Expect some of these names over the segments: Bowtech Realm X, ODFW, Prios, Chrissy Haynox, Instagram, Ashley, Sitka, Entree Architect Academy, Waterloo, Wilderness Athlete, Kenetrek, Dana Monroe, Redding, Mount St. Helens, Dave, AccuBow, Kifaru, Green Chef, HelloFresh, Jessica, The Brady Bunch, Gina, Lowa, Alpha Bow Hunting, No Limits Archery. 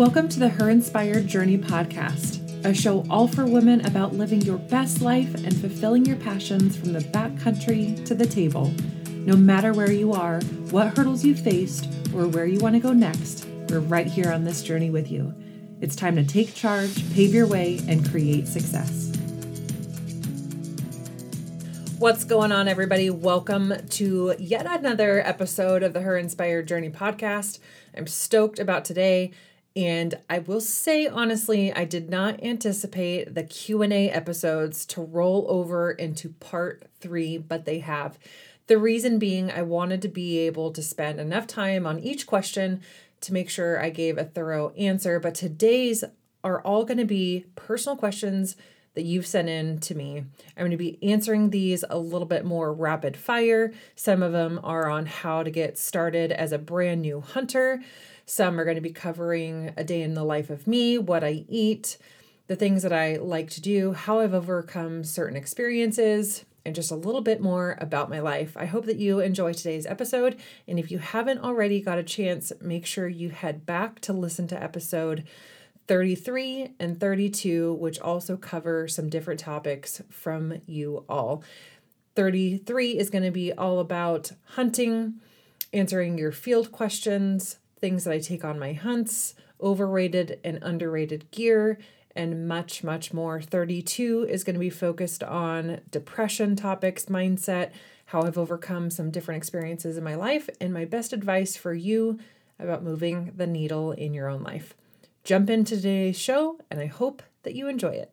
Welcome to the Her Inspired Journey podcast, a show all for women about living your best life and fulfilling your passions from the backcountry to the table. No matter where you are, what hurdles you faced, or where you want to go next, we're right here on this journey with you. It's time to take charge, pave your way, and create success. What's going on, everybody? Welcome to yet another episode of the Her Inspired Journey podcast. I'm stoked about today. And I will say, honestly, I did not anticipate the Q&A episodes to roll over into part 3, but they have. The reason being, I wanted to be able to spend enough time on each question to make sure I gave a thorough answer. But today's are all going to be personal questions that you've sent in to me. I'm going to be answering these a little bit more rapid fire. Some of them are on how to get started as a brand new hunter. Some are going to be covering a day in the life of me, what I eat, the things that I like to do, how I've overcome certain experiences, and just a little bit more about my life. I hope that you enjoy today's episode. And if you haven't already got a chance, make sure you head back to listen to episode 33 and 32, which also cover some different topics from you all. 33 is going to be all about hunting, answering your field questions, things that I take on my hunts, overrated and underrated gear, and much, much more. 32 is going to be focused on depression topics, mindset, how I've overcome some different experiences in my life, and my best advice for you about moving the needle in your own life. Jump into today's show, and I hope that you enjoy it.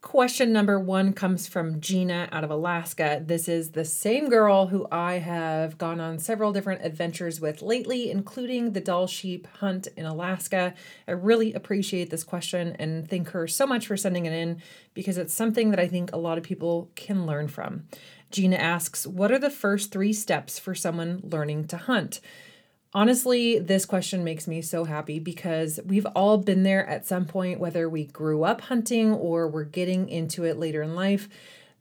Question number 1 comes from Gina out of Alaska. This is the same girl who I have gone on several different adventures with lately, including the Dall sheep hunt in Alaska. I really appreciate this question and thank her so much for sending it in because it's something that I think a lot of people can learn from. Gina asks, what are the first 3 steps for someone learning to hunt? Honestly, this question makes me so happy because we've all been there at some point, whether we grew up hunting or we're getting into it later in life.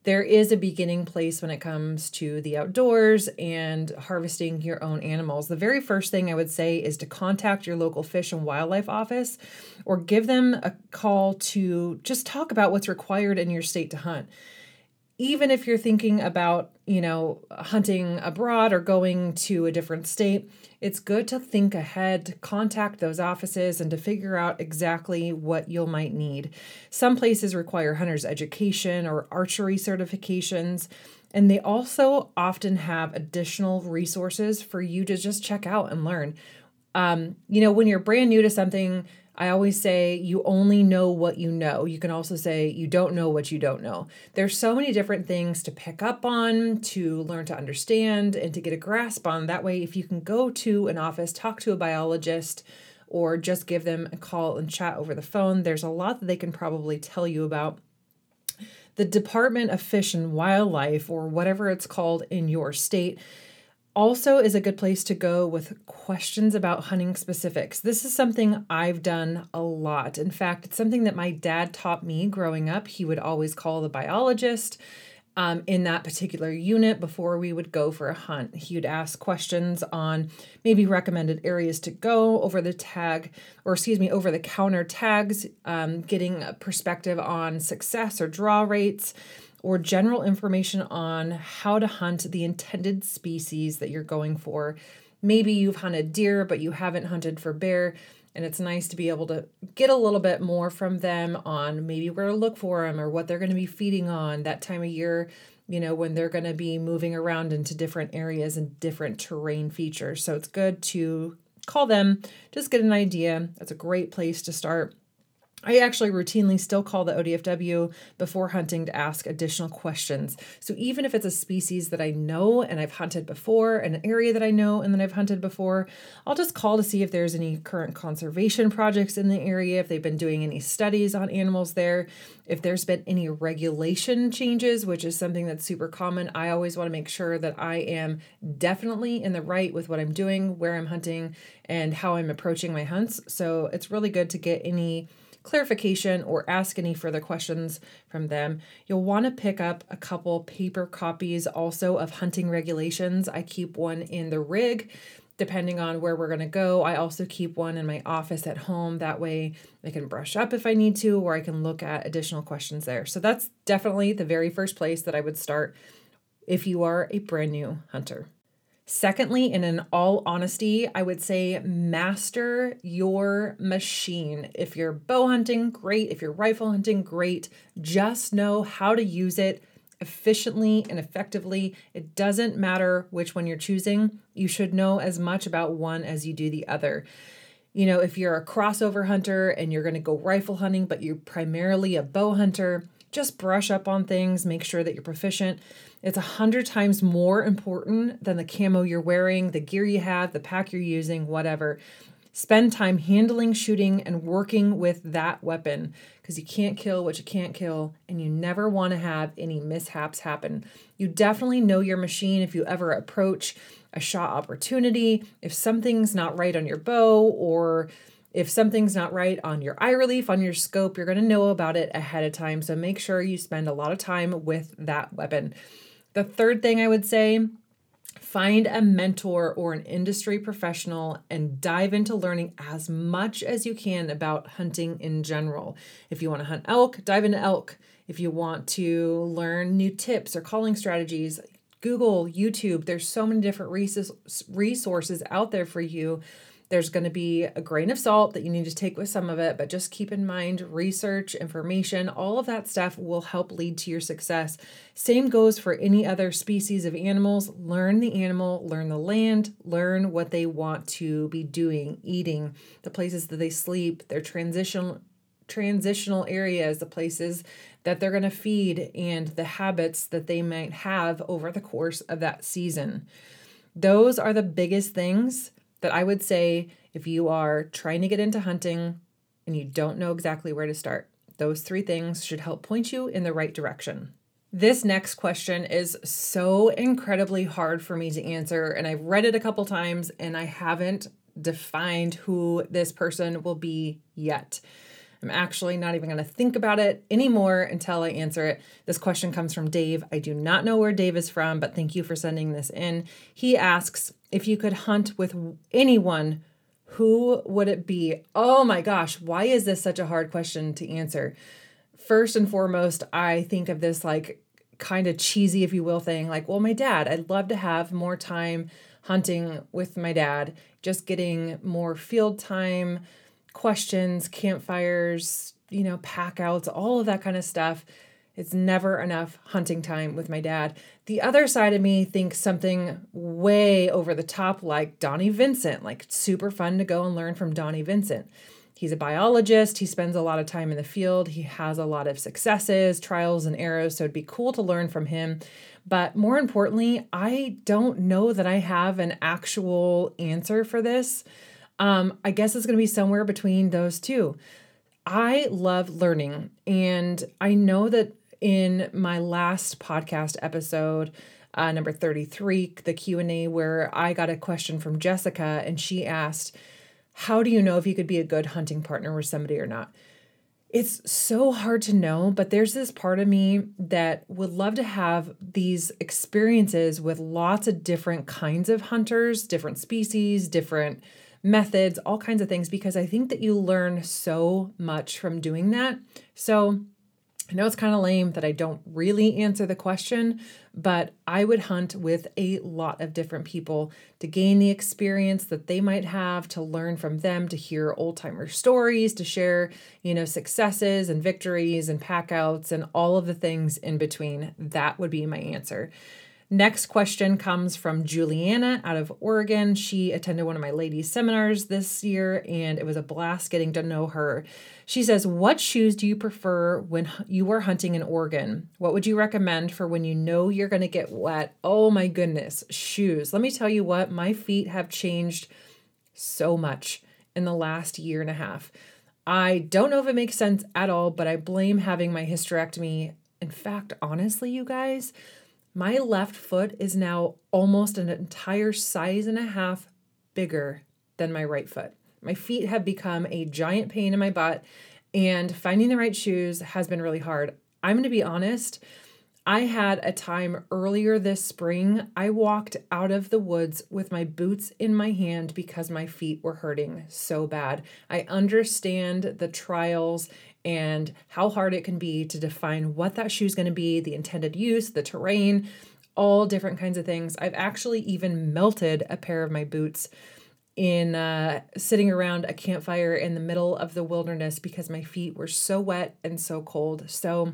There is a beginning place when it comes to the outdoors and harvesting your own animals. The very first thing I would say is to contact your local Fish and Wildlife Office or give them a call to just talk about what's required in your state to hunt. Even if you're thinking about, hunting abroad or going to a different state, it's good to think ahead, contact those offices, and to figure out exactly what you might need. Some places require hunter's education or archery certifications, and they also often have additional resources for you to just check out and learn. When you're brand new to something, I always say you only know what you know. You can also say you don't know what you don't know. There's so many different things to pick up on, to learn to understand, and to get a grasp on. That way, if you can go to an office, talk to a biologist, or just give them a call and chat over the phone, there's a lot that they can probably tell you about. The Department of Fish and Wildlife, or whatever it's called in your state, also is a good place to go with questions about hunting specifics. This is something I've done a lot. In fact, it's something that my dad taught me growing up. He would always call the biologist in that particular unit before we would go for a hunt. He would ask questions on maybe recommended areas to go over the counter tags, getting a perspective on success or draw rates, or general information on how to hunt the intended species that you're going for. Maybe you've hunted deer, but you haven't hunted for bear, and it's nice to be able to get a little bit more from them on maybe where to look for them or what they're going to be feeding on that time of year, when they're going to be moving around into different areas and different terrain features. So it's good to call them, just get an idea. That's a great place to start. I actually routinely still call the ODFW before hunting to ask additional questions. So even if it's a species that I know and I've hunted before, an area that I know and then I've hunted before, I'll just call to see if there's any current conservation projects in the area, if they've been doing any studies on animals there, if there's been any regulation changes, which is something that's super common. I always want to make sure that I am definitely in the right with what I'm doing, where I'm hunting, and how I'm approaching my hunts. So it's really good to get any clarification or ask any further questions from them. You'll want to pick up a couple paper copies also of hunting regulations. I keep one in the rig depending on where we're going to go. I also keep one in my office at home. That way I can brush up if I need to, or I can look at additional questions there. So that's definitely the very first place that I would start if you are a brand new hunter. Secondly, and in all honesty, I would say master your machine. If you're bow hunting, great. If you're rifle hunting, great. Just know how to use it efficiently and effectively. It doesn't matter which one you're choosing. You should know as much about one as you do the other. You know, if you're a crossover hunter and you're going to go rifle hunting, but you're primarily a bow hunter, just brush up on things, make sure that you're proficient. It's 100 times more important than the camo you're wearing, the gear you have, the pack you're using, whatever. Spend time handling, shooting, and working with that weapon, because you can't kill what you can't kill, and you never want to have any mishaps happen. You definitely know your machine if you ever approach a shot opportunity. If something's not right on your bow, or if something's not right on your eye relief, on your scope, you're going to know about it ahead of time. So make sure you spend a lot of time with that weapon. The third thing I would say, find a mentor or an industry professional and dive into learning as much as you can about hunting in general. If you want to hunt elk, dive into elk. If you want to learn new tips or calling strategies, Google, YouTube. There's so many different resources out there for you. There's going to be a grain of salt that you need to take with some of it, but just keep in mind research, information, all of that stuff will help lead to your success. Same goes for any other species of animals. Learn the animal, learn the land, learn what they want to be doing, eating, the places that they sleep, their transitional areas, the places that they're going to feed, and the habits that they might have over the course of that season. Those are the biggest things that I would say if you are trying to get into hunting and you don't know exactly where to start. Those three things should help point you in the right direction. This next question is so incredibly hard for me to answer, and I've read it a couple times and I haven't defined who this person will be yet. I'm actually not even going to think about it anymore until I answer it. This question comes from Dave. I do not know where Dave is from, but thank you for sending this in. He asks, if you could hunt with anyone, who would it be? Oh my gosh, why is this such a hard question to answer? First and foremost, I think of this like kind of cheesy, if you will, thing like, well, my dad, I'd love to have more time hunting with my dad, just getting more field time, questions, campfires, you know, pack outs, all of that kind of stuff. It's never enough hunting time with my dad. The other side of me thinks something way over the top like Donnie Vincent, like super fun to go and learn from Donnie Vincent. He's a biologist. He spends a lot of time in the field. He has a lot of successes, trials, and errors. So it'd be cool to learn from him. But more importantly, I don't know that I have an actual answer for this. I guess it's going to be somewhere between those two. I love learning, and I know that in my last podcast episode, number 33, the Q&A, where I got a question from Jessica, and she asked, how do you know if you could be a good hunting partner with somebody or not? It's so hard to know, but there's this part of me that would love to have these experiences with lots of different kinds of hunters, different species, different methods, all kinds of things, because I think that you learn so much from doing that. So I know it's kind of lame that I don't really answer the question, but I would hunt with a lot of different people to gain the experience that they might have, to learn from them, to hear old timer stories, to share, you know, successes and victories and packouts and all of the things in between. That would be my answer. Next question comes from Juliana out of Oregon. She attended one of my ladies' seminars this year, and it was a blast getting to know her. She says, what shoes do you prefer when you are hunting in Oregon? What would you recommend for when you know you're going to get wet? Oh my goodness, shoes. Let me tell you what, my feet have changed so much in the last year and a half. I don't know if it makes sense at all, but I blame having my hysterectomy. In fact, honestly, you guys, my left foot is now almost an entire size and a half bigger than my right foot. My feet have become a giant pain in my butt, and finding the right shoes has been really hard. I'm going to be honest, I had a time earlier this spring, I walked out of the woods with my boots in my hand because my feet were hurting so bad. I understand the trials and how hard it can be to define what that shoe's going to be, the intended use, the terrain, all different kinds of things. I've actually even melted a pair of my boots in sitting around a campfire in the middle of the wilderness because my feet were so wet and so cold. So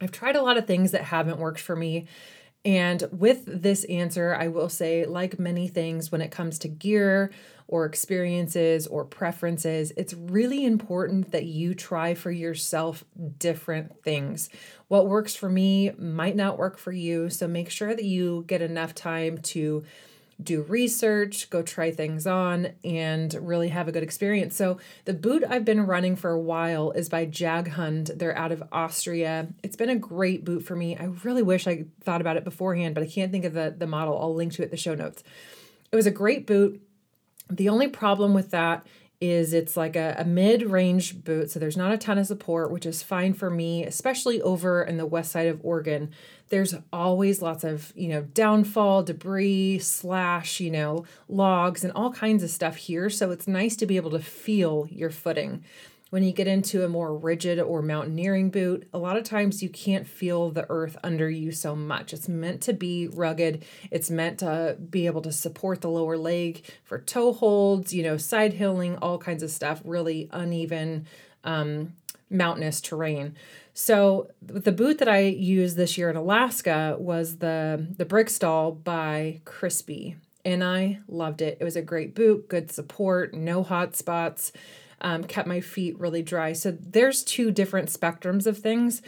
I've tried a lot of things that haven't worked for me. And with this answer, I will say, like many things when it comes to gear or experiences or preferences, it's really important that you try for yourself different things. What works for me might not work for you. So make sure that you get enough time to do research, go try things on, and really have a good experience. So the boot I've been running for a while is by Jagdhund. They're out of Austria. It's been a great boot for me. I really wish I thought about it beforehand, but I can't think of the model. I'll link to it in the show notes. It was a great boot. The only problem with that is it's like a mid-range boot, so there's not a ton of support, which is fine for me, especially over in the west side of Oregon. There's always lots of, downfall, debris, slash, logs and all kinds of stuff here. So it's nice to be able to feel your footing. When you get into a more rigid or mountaineering boot, a lot of times you can't feel the earth under you so much. It's meant to be rugged. It's meant to be able to support the lower leg for toe holds, side hilling, all kinds of stuff, really uneven mountainous terrain. So the boot that I used this year in Alaska was the Briksdale by Crispi, and I loved it. It was a great boot, good support, no hot spots. Kept my feet really dry. So there's two different spectrums of things.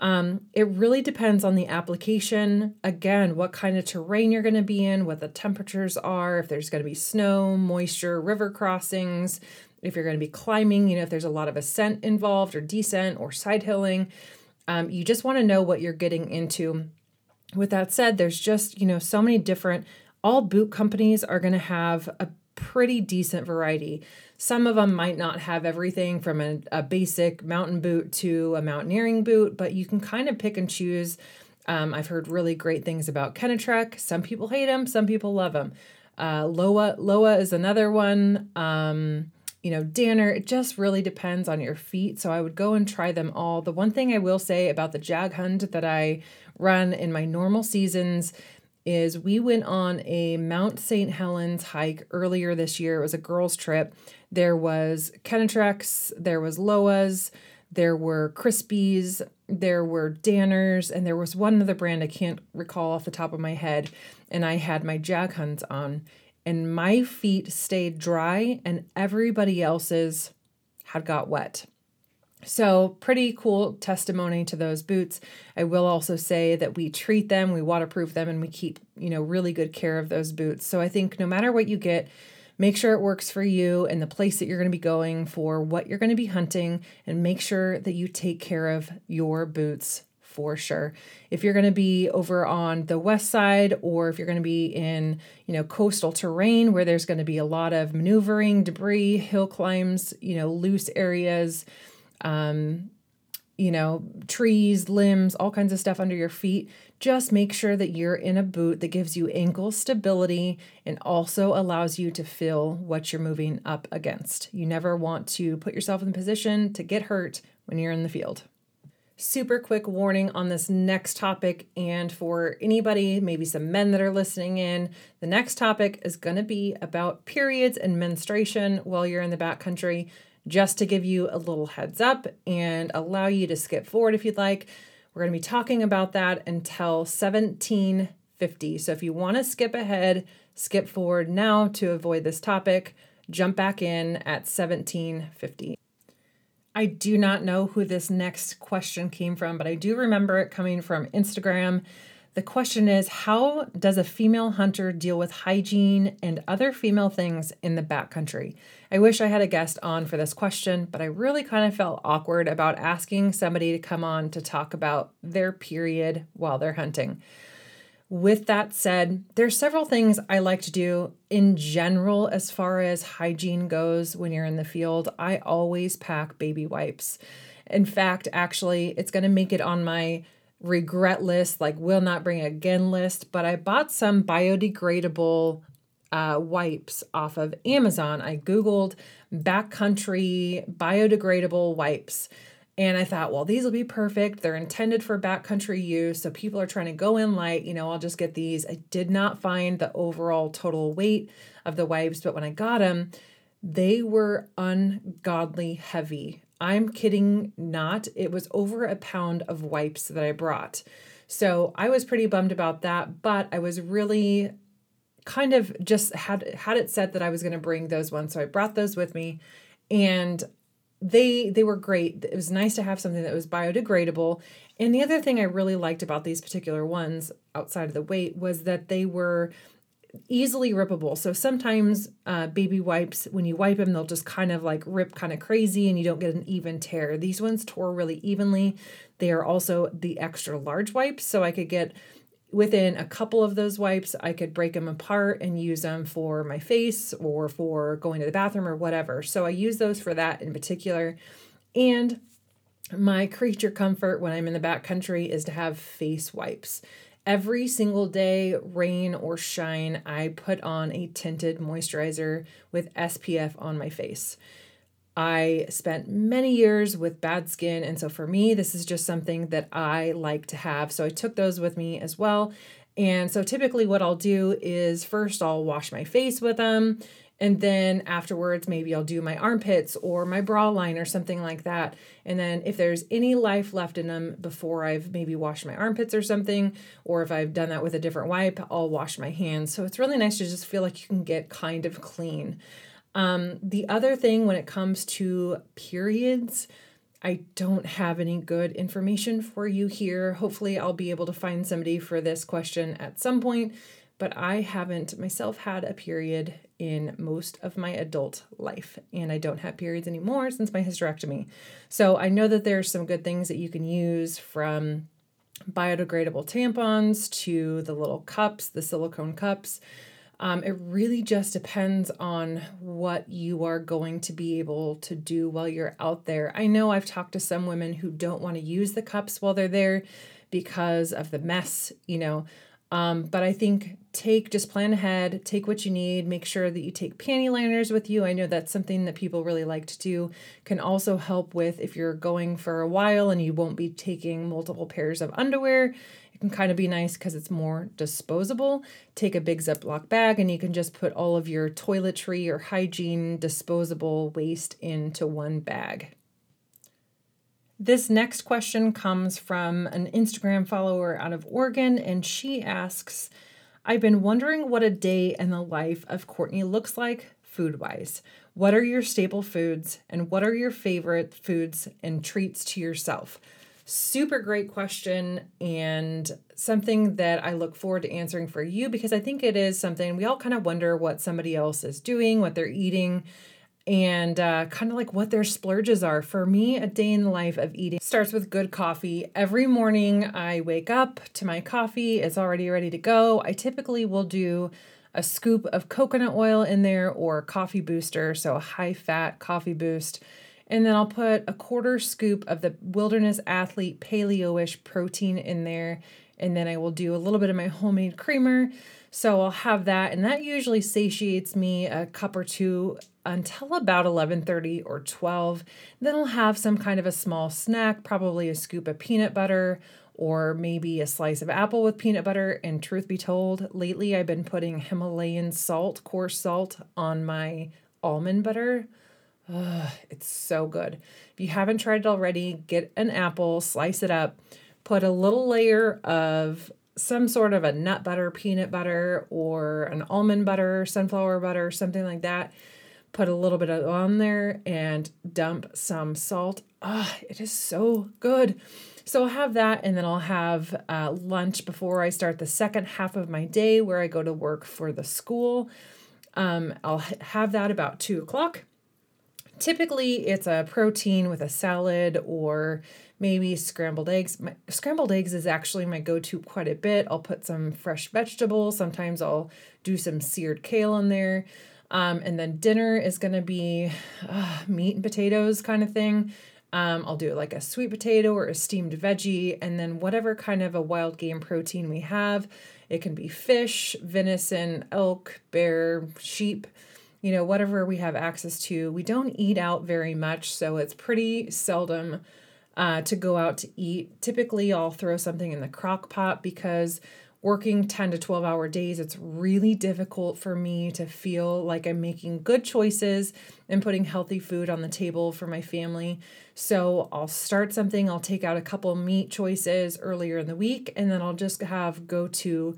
It really depends on the application. Again, what kind of terrain you're going to be in, what the temperatures are, if there's going to be snow, moisture, river crossings, if you're going to be climbing, if there's a lot of ascent involved or descent or side hilling. You just want to know what you're getting into. With that said, there's just, so many different, all boot companies are going to have a pretty decent variety. Some of them might not have everything from a basic mountain boot to a mountaineering boot, but you can kind of pick and choose. I've heard really great things about Kenetrek. Some people hate them. Some people love them. Lowa is another one. Danner, it just really depends on your feet. So I would go and try them all. The one thing I will say about the Jagdhund that I run in my normal seasons is we went on a Mount St. Helens hike earlier this year. It was a girls' trip. There was Kenetrek's, there was Lowa's, there were Crispi's, there were Danner's, and there was one other brand I can't recall off the top of my head. And I had my Jagdhunds on, and my feet stayed dry, and everybody else's had got wet. So pretty cool testimony to those boots. I will also say that we treat them, we waterproof them, and we keep, really good care of those boots. So I think no matter what you get, make sure it works for you and the place that you're going to be going for what you're going to be hunting, and make sure that you take care of your boots for sure. If you're going to be over on the west side, or if you're going to be in, coastal terrain where there's going to be a lot of maneuvering, debris, hill climbs, loose areas, trees, limbs, all kinds of stuff under your feet. Just make sure that you're in a boot that gives you ankle stability and also allows you to feel what you're moving up against. You never want to put yourself in the position to get hurt when you're in the field. Super quick warning on this next topic, and for anybody, maybe some men that are listening in, the next topic is going to be about periods and menstruation while you're in the backcountry. Just to give you a little heads up and allow you to skip forward if you'd like, we're going to be talking about that until 1750. So if you want to skip ahead, skip forward now to avoid this topic, jump back in at 1750. I do not know who this next question came from, but I do remember it coming from Instagram. The question is, how does a female hunter deal with hygiene and other female things in the backcountry? I wish I had a guest on for this question, but I really kind of felt awkward about asking somebody to come on to talk about their period while they're hunting. With that said, there's several things I like to do in general as far as hygiene goes when you're in the field. I always pack baby wipes. In fact, actually, it's going to make it on my regret list, like will not bring again list, but I bought some biodegradable wipes off of Amazon. I Googled backcountry biodegradable wipes. And I thought, well, these will be perfect. They're intended for backcountry use. So people are trying to go in light, you know, I'll just get these. I did not find the overall total weight of the wipes, but when I got them, they were ungodly heavy. I'm kidding not. It was over a pound of wipes that I brought. So I was pretty bummed about that, but I was really kind of just had it set that I was going to bring those ones. So I brought those with me, and they were great. It was nice to have something that was biodegradable. And the other thing I really liked about these particular ones outside of the weight was that they were easily rippable. So sometimes baby wipes, when you wipe them, they'll just kind of like rip kind of crazy and you don't get an even tear. These ones tore really evenly. They are also the extra large wipes. So I could get within a couple of those wipes, I could break them apart and use them for my face or for going to the bathroom or whatever. So I use those for that in particular. And my creature comfort when I'm in the backcountry is to have face wipes. Every single day, rain or shine, I put on a tinted moisturizer with SPF on my face. I spent many years with bad skin, and so for me, this is just something that I like to have. So I took those with me as well. And so typically what I'll do is first I'll wash my face with them, and then afterwards maybe I'll do my armpits or my bra line or something like that. And then if there's any life left in them before I've maybe washed my armpits or something, or if I've done that with a different wipe, I'll wash my hands. So it's really nice to just feel like you can get kind of clean. The other thing when it comes to periods, I don't have any good information for you here. Hopefully I'll be able to find somebody for this question at some point, but I haven't myself had a period in most of my adult life, and I don't have periods anymore since my hysterectomy. So I know that there's some good things that you can use, from biodegradable tampons to the little cups, the silicone cups. It really just depends on what you are going to be able to do while you're out there. I know I've talked to some women who don't want to use the cups while they're there because of the mess, you know. But I think just plan ahead, take what you need, make sure that you take panty liners with you. I know that's something that people really like to do. Can also help with if you're going for a while and you won't be taking multiple pairs of underwear. Can kind of be nice because it's more disposable. Take a big Ziploc bag and you can just put all of your toiletry or hygiene disposable waste into one bag. This next question comes from an Instagram follower out of Oregon, and she asks, I've been wondering what a day in the life of Courtney looks like food-wise. What are your staple foods and what are your favorite foods and treats to yourself? Super great question, and something that I look forward to answering for you, because I think it is something we all kind of wonder what somebody else is doing, what they're eating, and kind of like what their splurges are. For me, a day in the life of eating starts with good coffee. Every morning I wake up to my coffee. It's already ready to go. I typically will do a scoop of coconut oil in there or a coffee booster, so a high-fat coffee boost. And then I'll put a quarter scoop of the Wilderness Athlete paleo-ish protein in there. And then I will do a little bit of my homemade creamer. So I'll have that. And that usually satiates me a cup or two until about 11:30 or 12. Then I'll have some kind of a small snack, probably a scoop of peanut butter or maybe a slice of apple with peanut butter. And truth be told, lately I've been putting Himalayan salt, coarse salt, on my almond butter. It's so good. If you haven't tried it already, get an apple, slice it up, put a little layer of some sort of a nut butter, peanut butter, or an almond butter, sunflower butter, something like that. Put a little bit of on there and dump some salt. It is so good. So I'll have that, and then I'll have lunch before I start the second half of my day where I go to work for the school. I'll have that about 2 o'clock. Typically, it's a protein with a salad or maybe scrambled eggs. Scrambled eggs is actually my go-to quite a bit. I'll put some fresh vegetables. Sometimes I'll do some seared kale in there. And then dinner is going to be meat and potatoes kind of thing. I'll do like a sweet potato or a steamed veggie, and then whatever kind of a wild game protein we have. It can be fish, venison, elk, bear, sheep, you know, whatever we have access to. We don't eat out very much, so it's pretty seldom to go out to eat. Typically, I'll throw something in the crock pot because working 10 to 12-hour days, it's really difficult for me to feel like I'm making good choices and putting healthy food on the table for my family. So I'll start something, I'll take out a couple meat choices earlier in the week, and then I'll just have go-to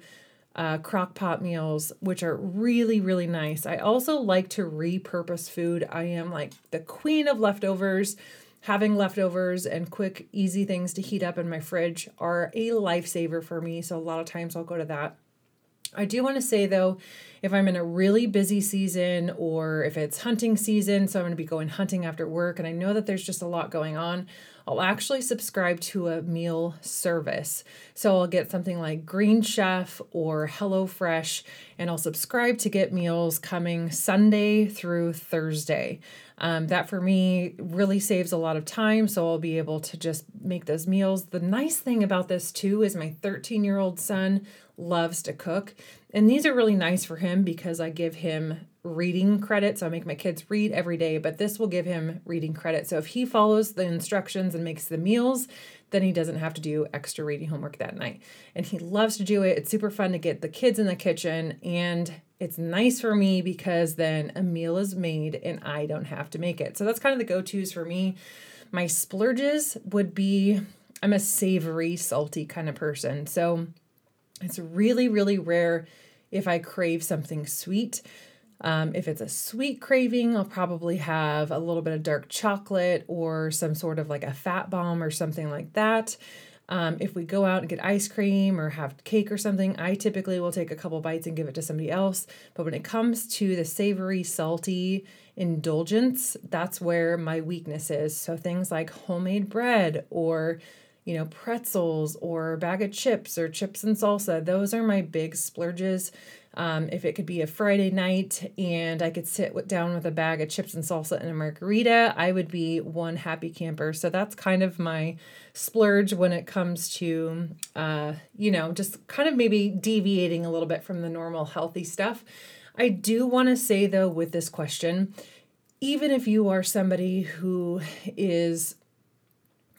crock pot meals, which are really, really nice. I also like to repurpose food. I am like the queen of leftovers. Having leftovers and quick, easy things to heat up in my fridge are a lifesaver for me, so a lot of times I'll go to that. I do want to say, though, if I'm in a really busy season or if it's hunting season, so I'm going to be going hunting after work, and I know that there's just a lot going on, I'll actually subscribe to a meal service. So I'll get something like Green Chef or HelloFresh, and I'll subscribe to get meals coming Sunday through Thursday. That for me really saves a lot of time, so I'll be able to just make those meals. The nice thing about this too is my 13-year-old son loves to cook, and these are really nice for him because I give him reading credit. So I make my kids read every day, but this will give him reading credit. So if he follows the instructions and makes the meals, then he doesn't have to do extra reading homework that night. And he loves to do it. It's super fun to get the kids in the kitchen, and it's nice for me because then a meal is made and I don't have to make it. So that's kind of the go-tos for me. My splurges would be, I'm a savory, salty kind of person. So it's really, really rare if I crave something sweet. If it's a sweet craving, I'll probably have a little bit of dark chocolate or some sort of like a fat bomb or something like that. If we go out and get ice cream or have cake or something, I typically will take a couple bites and give it to somebody else. But when it comes to the savory, salty indulgence, that's where my weakness is. So things like homemade bread or, you know, pretzels or a bag of chips or chips and salsa, those are my big splurges. If it could be a Friday night and I could sit down with a bag of chips and salsa and a margarita, I would be one happy camper. So that's kind of my splurge when it comes to, you know, just kind of maybe deviating a little bit from the normal healthy stuff. I do want to say, though, with this question, even if you are somebody who is,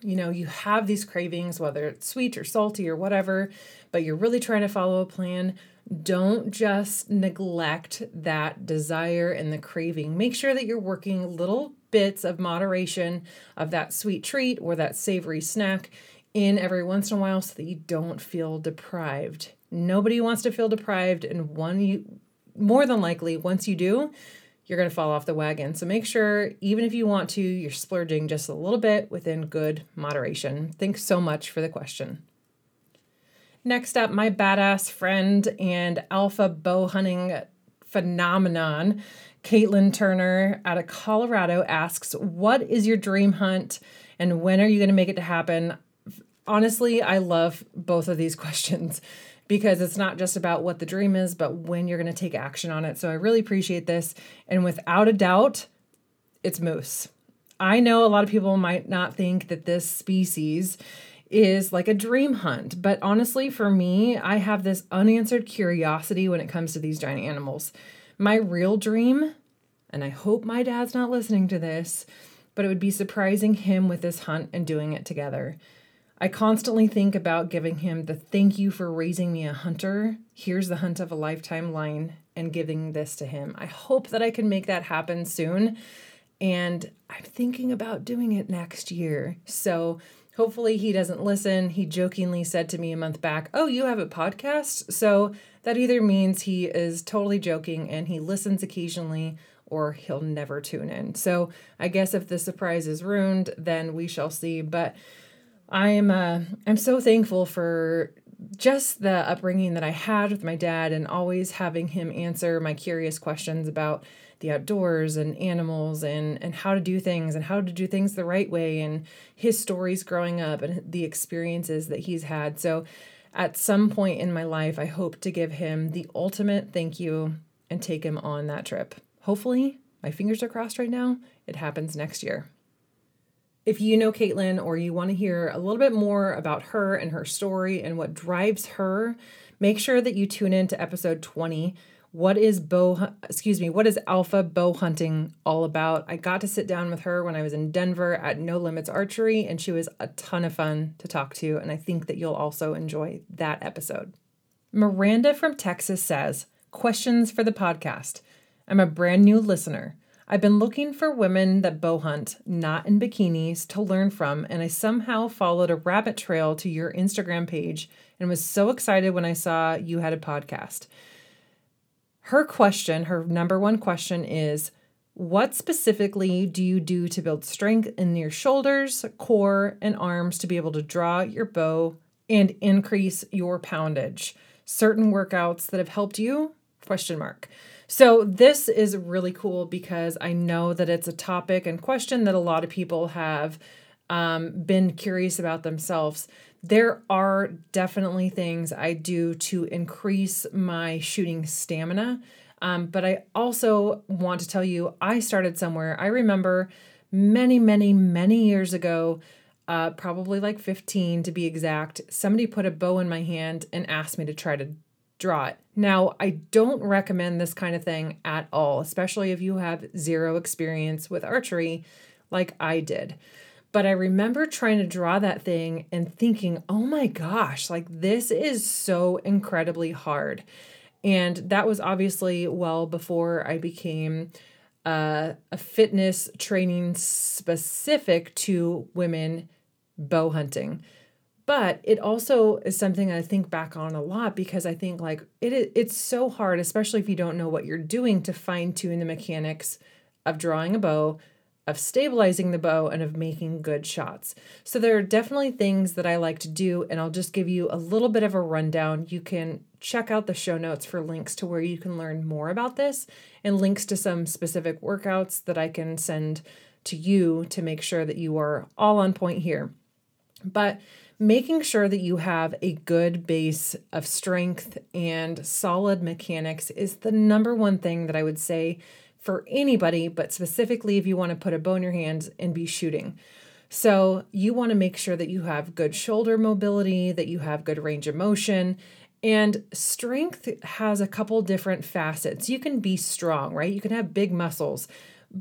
you know, you have these cravings, whether it's sweet or salty or whatever, but you're really trying to follow a plan, don't just neglect that desire and the craving. Make sure that you're working little bits of moderation of that sweet treat or that savory snack in every once in a while so that you don't feel deprived. Nobody wants to feel deprived, and more than likely, once you do, you're going to fall off the wagon. So make sure, even if you want to, you're splurging just a little bit within good moderation. Thanks so much for the question. Next up, my badass friend and alpha bow hunting phenomenon, Caitlin Turner out of Colorado, asks, what is your dream hunt and when are you going to make it to happen? Honestly, I love both of these questions, because it's not just about what the dream is, but when you're going to take action on it. So I really appreciate this. And without a doubt, it's moose. I know a lot of people might not think that this species is like a dream hunt, but honestly, for me, I have this unanswered curiosity when it comes to these giant animals. My real dream, and I hope my dad's not listening to this, but it would be surprising him with this hunt and doing it together. I constantly think about giving him the thank you for raising me a hunter, here's the hunt of a lifetime line, and giving this to him. I hope that I can make that happen soon. And I'm thinking about doing it next year. So hopefully he doesn't listen. He jokingly said to me a month back, oh, you have a podcast? So that either means he is totally joking and he listens occasionally, or he'll never tune in. So I guess if the surprise is ruined, then we shall see. But I'm so thankful for just the upbringing that I had with my dad and always having him answer my curious questions about the outdoors and animals and how to do things and how to do things the right way and his stories growing up and the experiences that he's had. So at some point in my life, I hope to give him the ultimate thank you and take him on that trip. Hopefully, my fingers are crossed right now, it happens next year. If you know Caitlin or you want to hear a little bit more about her and her story and what drives her, make sure that you tune in to episode 20. What is Alpha Bow Hunting all about? I got to sit down with her when I was in Denver at No Limits Archery, and she was a ton of fun to talk to, and I think that you'll also enjoy that episode. Miranda from Texas says, questions for the podcast. I'm a brand new listener. I've been looking for women that bow hunt, not in bikinis, to learn from, and I somehow followed a rabbit trail to your Instagram page and was so excited when I saw you had a podcast. Her number one question is, what specifically do you do to build strength in your shoulders, core, and arms to be able to draw your bow and increase your poundage? Certain workouts that have helped you? ? So this is really cool because I know that it's a topic and question that a lot of people have been curious about themselves. There are definitely things I do to increase my shooting stamina. But I also want to tell you, I started somewhere. I remember many years ago, probably like 15 to be exact, somebody put a bow in my hand and asked me to try to draw it. Now, I don't recommend this kind of thing at all, especially if you have zero experience with archery like I did. But I remember trying to draw that thing and thinking, oh my gosh, like this is so incredibly hard. And that was obviously well before I became a fitness training specific to women bow hunting. But it also is something I think back on a lot because I think like it's so hard, especially if you don't know what you're doing, to fine tune the mechanics of drawing a bow, of stabilizing the bow, and of making good shots. So there are definitely things that I like to do, and I'll just give you a little bit of a rundown. You can check out the show notes for links to where you can learn more about this and links to some specific workouts that I can send to you to make sure that you are all on point here. But making sure that you have a good base of strength and solid mechanics is the number one thing that I would say for anybody, but specifically if you want to put a bow in your hands and be shooting. So you want to make sure that you have good shoulder mobility, that you have good range of motion, and strength has a couple different facets. You can be strong, right? You can have big muscles,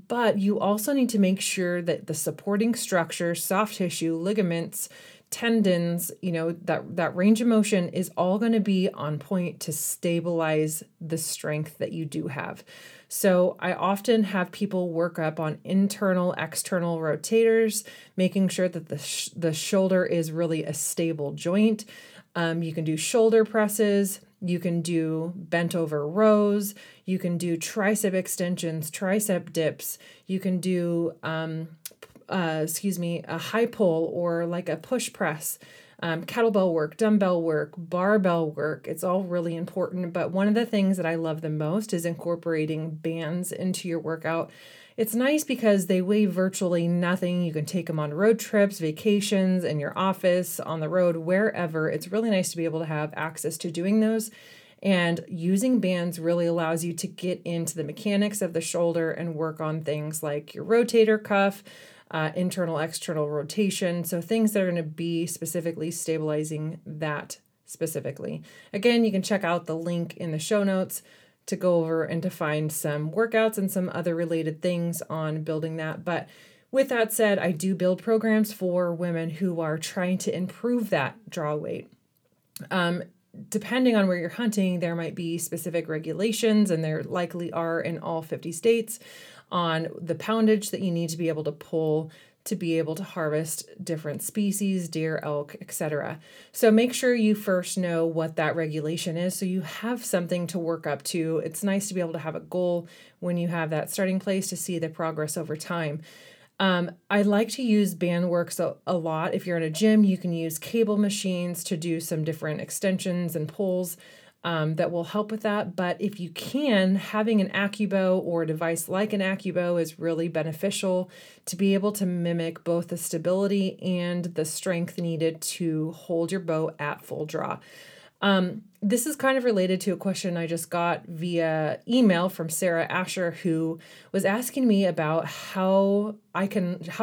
but you also need to make sure that the supporting structure, soft tissue, ligaments, tendons, that range of motion is all going to be on point to stabilize the strength that you do have. So I often have people work up on internal, external rotators, making sure that the shoulder is really a stable joint. You can do shoulder presses. You can do bent over rows. You can do tricep extensions, tricep dips. You can do a high pull or like a push press, kettlebell work, dumbbell work, barbell work. It's all really important. But one of the things that I love the most is incorporating bands into your workout. It's nice because they weigh virtually nothing. You can take them on road trips, vacations, in your office, on the road, wherever. It's really nice to be able to have access to doing those. And using bands really allows you to get into the mechanics of the shoulder and work on things like your rotator cuff, internal, external rotation. So things that are going to be specifically stabilizing that specifically. Again, you can check out the link in the show notes to go over and to find some workouts and some other related things on building that. But with that said, I do build programs for women who are trying to improve that draw weight. Depending on where you're hunting, there might be specific regulations, and there likely are in all 50 states, on the poundage that you need to be able to pull to be able to harvest different species, deer, elk, etc. So make sure you first know what that regulation is so you have something to work up to. It's nice to be able to have a goal when you have that starting place to see the progress over time. I like to use band works a lot. If you're in a gym, you can use cable machines to do some different extensions and pulls that will help with that. But if you can, having an AccuBow or a device like an AccuBow is really beneficial to be able to mimic both the stability and the strength needed to hold your bow at full draw. This is kind of related to a question I just got via email from Sarah Asher, who was asking me about how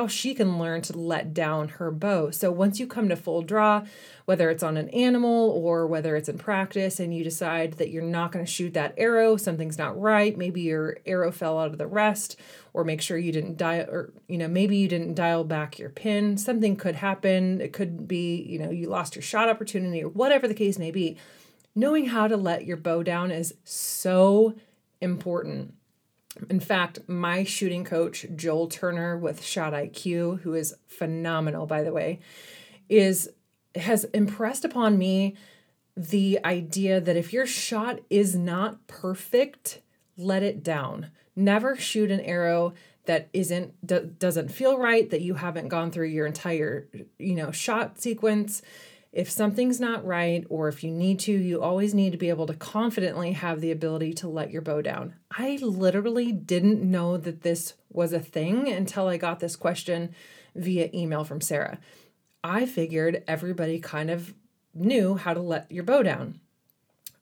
she can learn to let down her bow. So once you come to full draw, whether it's on an animal or whether it's in practice and you decide that you're not going to shoot that arrow, something's not right, maybe your arrow fell out of the rest, or make sure you didn't dial, or, you know, maybe you didn't dial back your pin. Something could happen. It could be, you know, you lost your shot opportunity or whatever the case may be. Knowing how to let your bow down is so important. In fact, my shooting coach, Joel Turner with Shot IQ, who is phenomenal, by the way, has impressed upon me the idea that if your shot is not perfect, let it down. Never shoot an arrow that doesn't feel right, that you haven't gone through your entire, you know, shot sequence. If something's not right, or if you need to, you always need to be able to confidently have the ability to let your bow down. I literally didn't know that this was a thing until I got this question via email from Sarah. I figured everybody kind of knew how to let your bow down.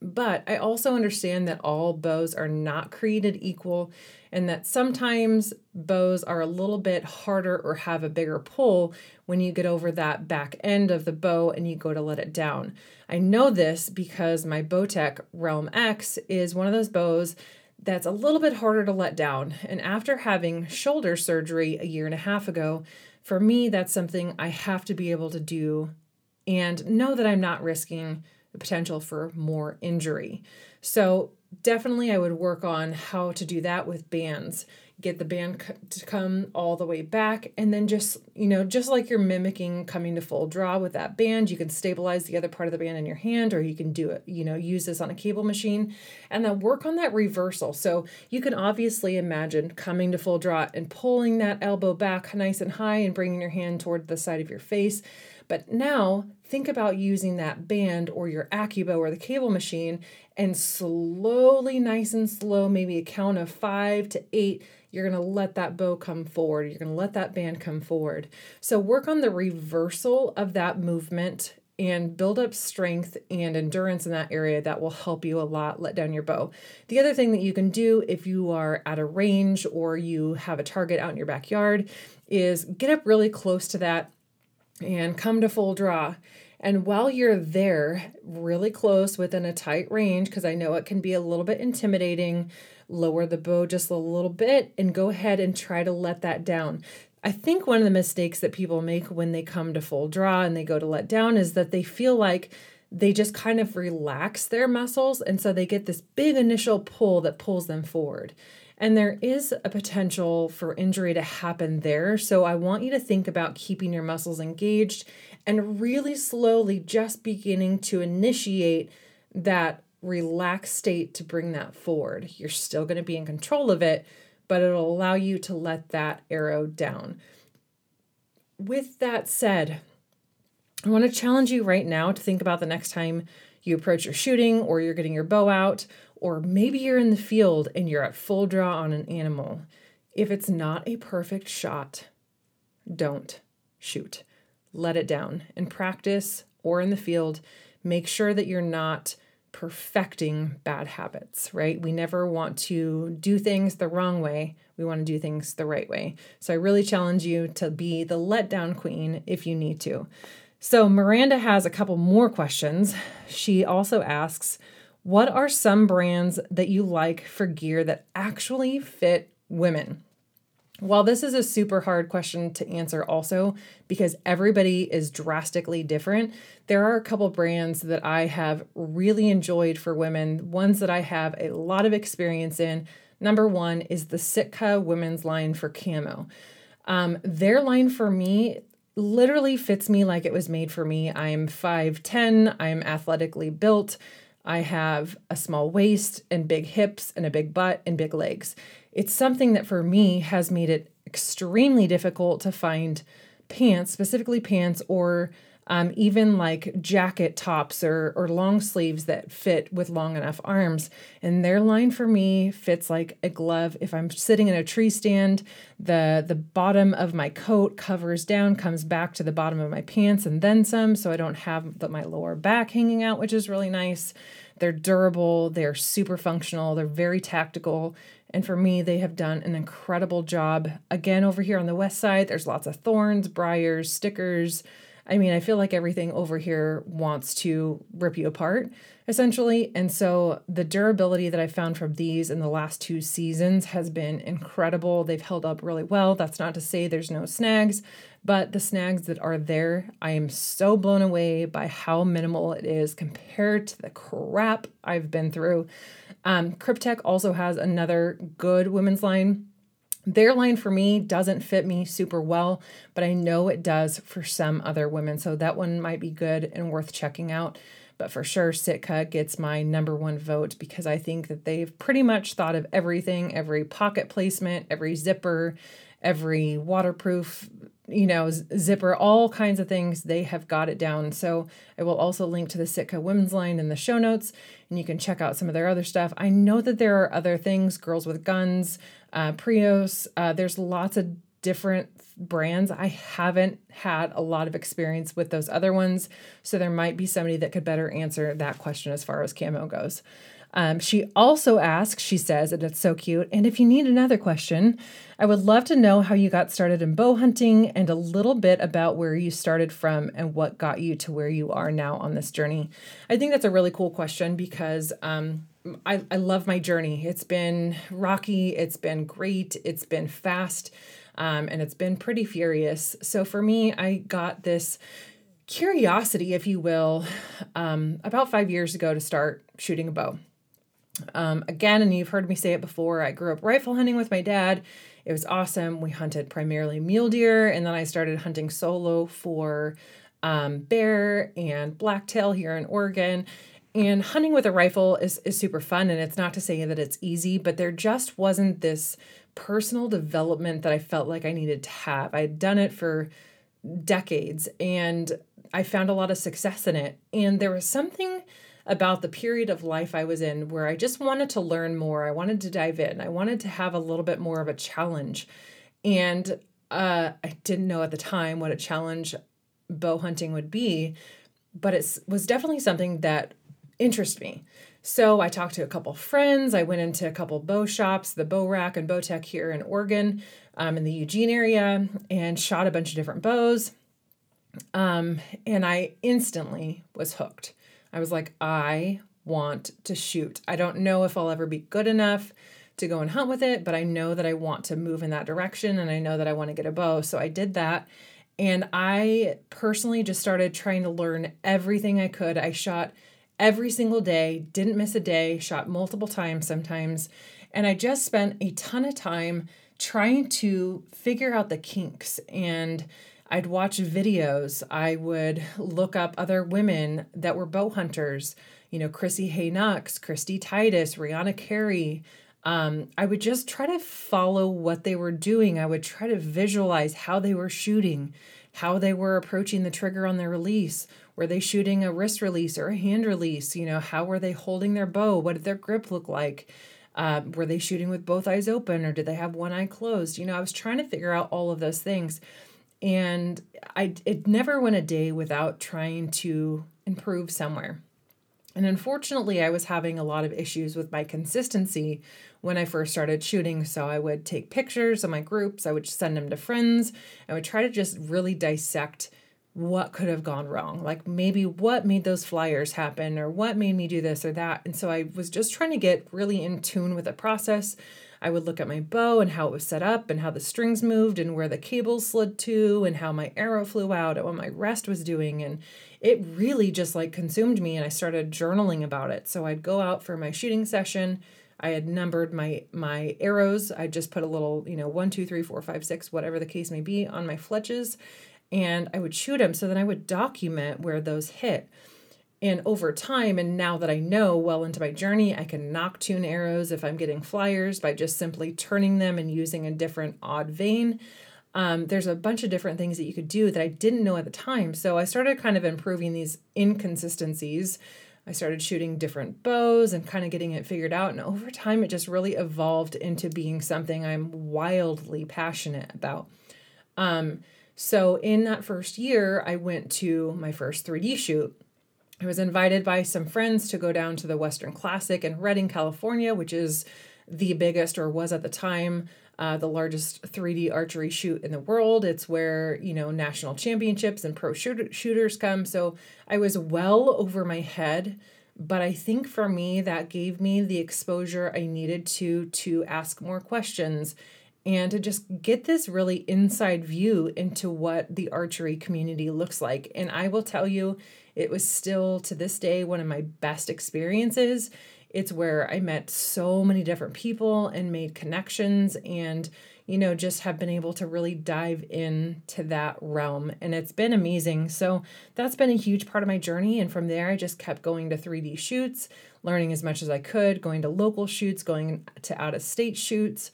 But I also understand that all bows are not created equal, and that sometimes bows are a little bit harder or have a bigger pull when you get over that back end of the bow and you go to let it down. I know this because my Bowtech Realm X is one of those bows that's a little bit harder to let down. And after having shoulder surgery a 1.5 years ago, for me, that's something I have to be able to do and know that I'm not risking the potential for more injury. So definitely I would work on how to do that with bands. Get the band to come all the way back, and then just, you know, just like you're mimicking coming to full draw with that band, you can stabilize the other part of the band in your hand, or you can do it, you know, use this on a cable machine, and then work on that reversal. So you can obviously imagine coming to full draw and pulling that elbow back nice and high and bringing your hand toward the side of your face. But now think about using that band or your AccuBow or the cable machine, and slowly, nice and slow, maybe a count of 5 to 8, you're going to let that bow come forward. You're going to let that band come forward. So work on the reversal of that movement and build up strength and endurance in that area. That will help you a lot let down your bow. The other thing that you can do if you are at a range or you have a target out in your backyard is get up really close to that and come to full draw. And while you're there really close within a tight range, because I know it can be a little bit intimidating, lower the bow just a little bit and go ahead and try to let that down. I think one of the mistakes that people make when they come to full draw and they go to let down is that they feel like they just kind of relax their muscles. And so they get this big initial pull that pulls them forward. And there is a potential for injury to happen there. So I want you to think about keeping your muscles engaged and really slowly just beginning to initiate that relaxed state to bring that forward. You're still going to be in control of it, but it'll allow you to let that arrow down. With that said, I want to challenge you right now to think about the next time you approach your shooting, or you're getting your bow out, or maybe you're in the field and you're at full draw on an animal. If it's not a perfect shot, don't shoot. Let it down. In practice or in the field, make sure that you're not perfecting bad habits, right? We never want to do things the wrong way. We want to do things the right way. So I really challenge you to be the letdown queen if you need to. So Miranda has a couple more questions. She also asks, what are some brands that you like for gear that actually fit women? Well, this is a super hard question to answer also, because everybody is drastically different. There are a couple brands that I have really enjoyed for women, ones that I have a lot of experience in. Number one is the Sitka women's line for camo. Their line for me literally fits me like it was made for me. I'm 5'10", I'm athletically built, I have a small waist and big hips and a big butt and big legs. It's something that for me has made it extremely difficult to find pants, specifically pants, or even like jacket tops or long sleeves that fit with long enough arms. And their line for me fits like a glove. If I'm sitting in a tree stand, the bottom of my coat covers down, comes back to the bottom of my pants and then some, so I don't have my lower back hanging out, which is really nice. They're durable, they're super functional, they're very tactical. And for me, they have done an incredible job. Again, over here on the west side, there's lots of thorns, briars, stickers. I mean, I feel like everything over here wants to rip you apart, essentially. And so the durability that I found from these in the last two seasons has been incredible. They've held up really well. That's not to say there's no snags, but the snags that are there, I am so blown away by how minimal it is compared to the crap I've been through. Kryptek also has another good women's line. Their line for me doesn't fit me super well, but I know it does for some other women. So that one might be good and worth checking out. But for sure, Sitka gets my #1 vote because I think that they've pretty much thought of everything, every pocket placement, every zipper, every waterproof, zipper, all kinds of things. They have got it down. So I will also link to the Sitka women's line in the show notes, and you can check out some of their other stuff. I know that there are other things, Girls With Guns, Prios. There's lots of different brands. I haven't had a lot of experience with those other ones, so there might be somebody that could better answer that question as far as camo goes. She also asks, she says, and it's so cute, and if you need another question, I would love to know how you got started in bow hunting and a little bit about where you started from and what got you to where you are now on this journey. I think that's a really cool question because I love my journey. It's been rocky, it's been great, it's been fast, and it's been pretty furious. So for me, I got this curiosity, if you will, about 5 years ago to start shooting a bow. Again, and you've heard me say it before, I grew up rifle hunting with my dad. It was awesome. We hunted primarily mule deer, and then I started hunting solo for bear and blacktail here in Oregon. And hunting with a rifle is super fun, and it's not to say that it's easy, but there just wasn't this personal development that I felt like I needed to have. I had done it for decades, and I found a lot of success in it. And there was something about the period of life I was in where I just wanted to learn more. I wanted to dive in. I wanted to have a little bit more of a challenge. And I didn't know at the time what a challenge bow hunting would be, but it was definitely something that interested me. So I talked to a couple friends. I went into a couple bow shops, the Bow Rack and Bowtech here in Oregon, in the Eugene area, and shot a bunch of different bows. And I instantly was hooked. I was like, I want to shoot. I don't know if I'll ever be good enough to go and hunt with it, but I know that I want to move in that direction, and I know that I want to get a bow. So I did that. And I personally just started trying to learn everything I could. I shot every single day, didn't miss a day, shot multiple times sometimes. And I just spent a ton of time trying to figure out the kinks, and I'd watch videos. I would look up other women that were bow hunters, Chrissy Haynox, Christy Titus, Rihanna Carey. I would just try to follow what they were doing. I would try to visualize how they were shooting, how they were approaching the trigger on their release. Were they shooting a wrist release or a hand release? How were they holding their bow? What did their grip look like? Were they shooting with both eyes open, or did they have one eye closed? I was trying to figure out all of those things. And it never went a day without trying to improve somewhere. And unfortunately, I was having a lot of issues with my consistency when I first started shooting. So I would take pictures of my groups. I would send them to friends. I would try to just really dissect what could have gone wrong. Like maybe what made those flyers happen, or what made me do this or that. And so I was just trying to get really in tune with the process. I would look at my bow and how it was set up and how the strings moved and where the cables slid to and how my arrow flew out and what my rest was doing. And it really just consumed me, and I started journaling about it. So I'd go out for my shooting session. I had numbered my arrows. I just put a little, 1, 2, 3, 4, 5, 6, whatever the case may be, on my fletches, and I would shoot them. So then I would document where those hit. And over time, and now that I know well into my journey, I can noctune arrows if I'm getting flyers by just simply turning them and using a different odd vein. There's a bunch of different things that you could do that I didn't know at the time. So I started kind of improving these inconsistencies. I started shooting different bows and kind of getting it figured out. And over time, it just really evolved into being something I'm wildly passionate about. So in that first year, I went to my first 3D shoot. I was invited by some friends to go down to the Western Classic in Redding, California, which is the biggest, or was at the time, the largest 3D archery shoot in the world. It's where, you know, national championships and pro shooters come. So I was well over my head, but I think for me, that gave me the exposure I needed to ask more questions and to just get this really inside view into what the archery community looks like. And I will tell you, it was still to this day one of my best experiences. It's where I met so many different people and made connections and, you know, just have been able to really dive into that realm. And it's been amazing. So that's been a huge part of my journey. And from there, I just kept going to 3D shoots, learning as much as I could, going to local shoots, going to out-of-state shoots,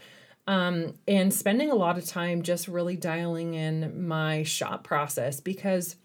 and spending a lot of time just really dialing in my shot process, because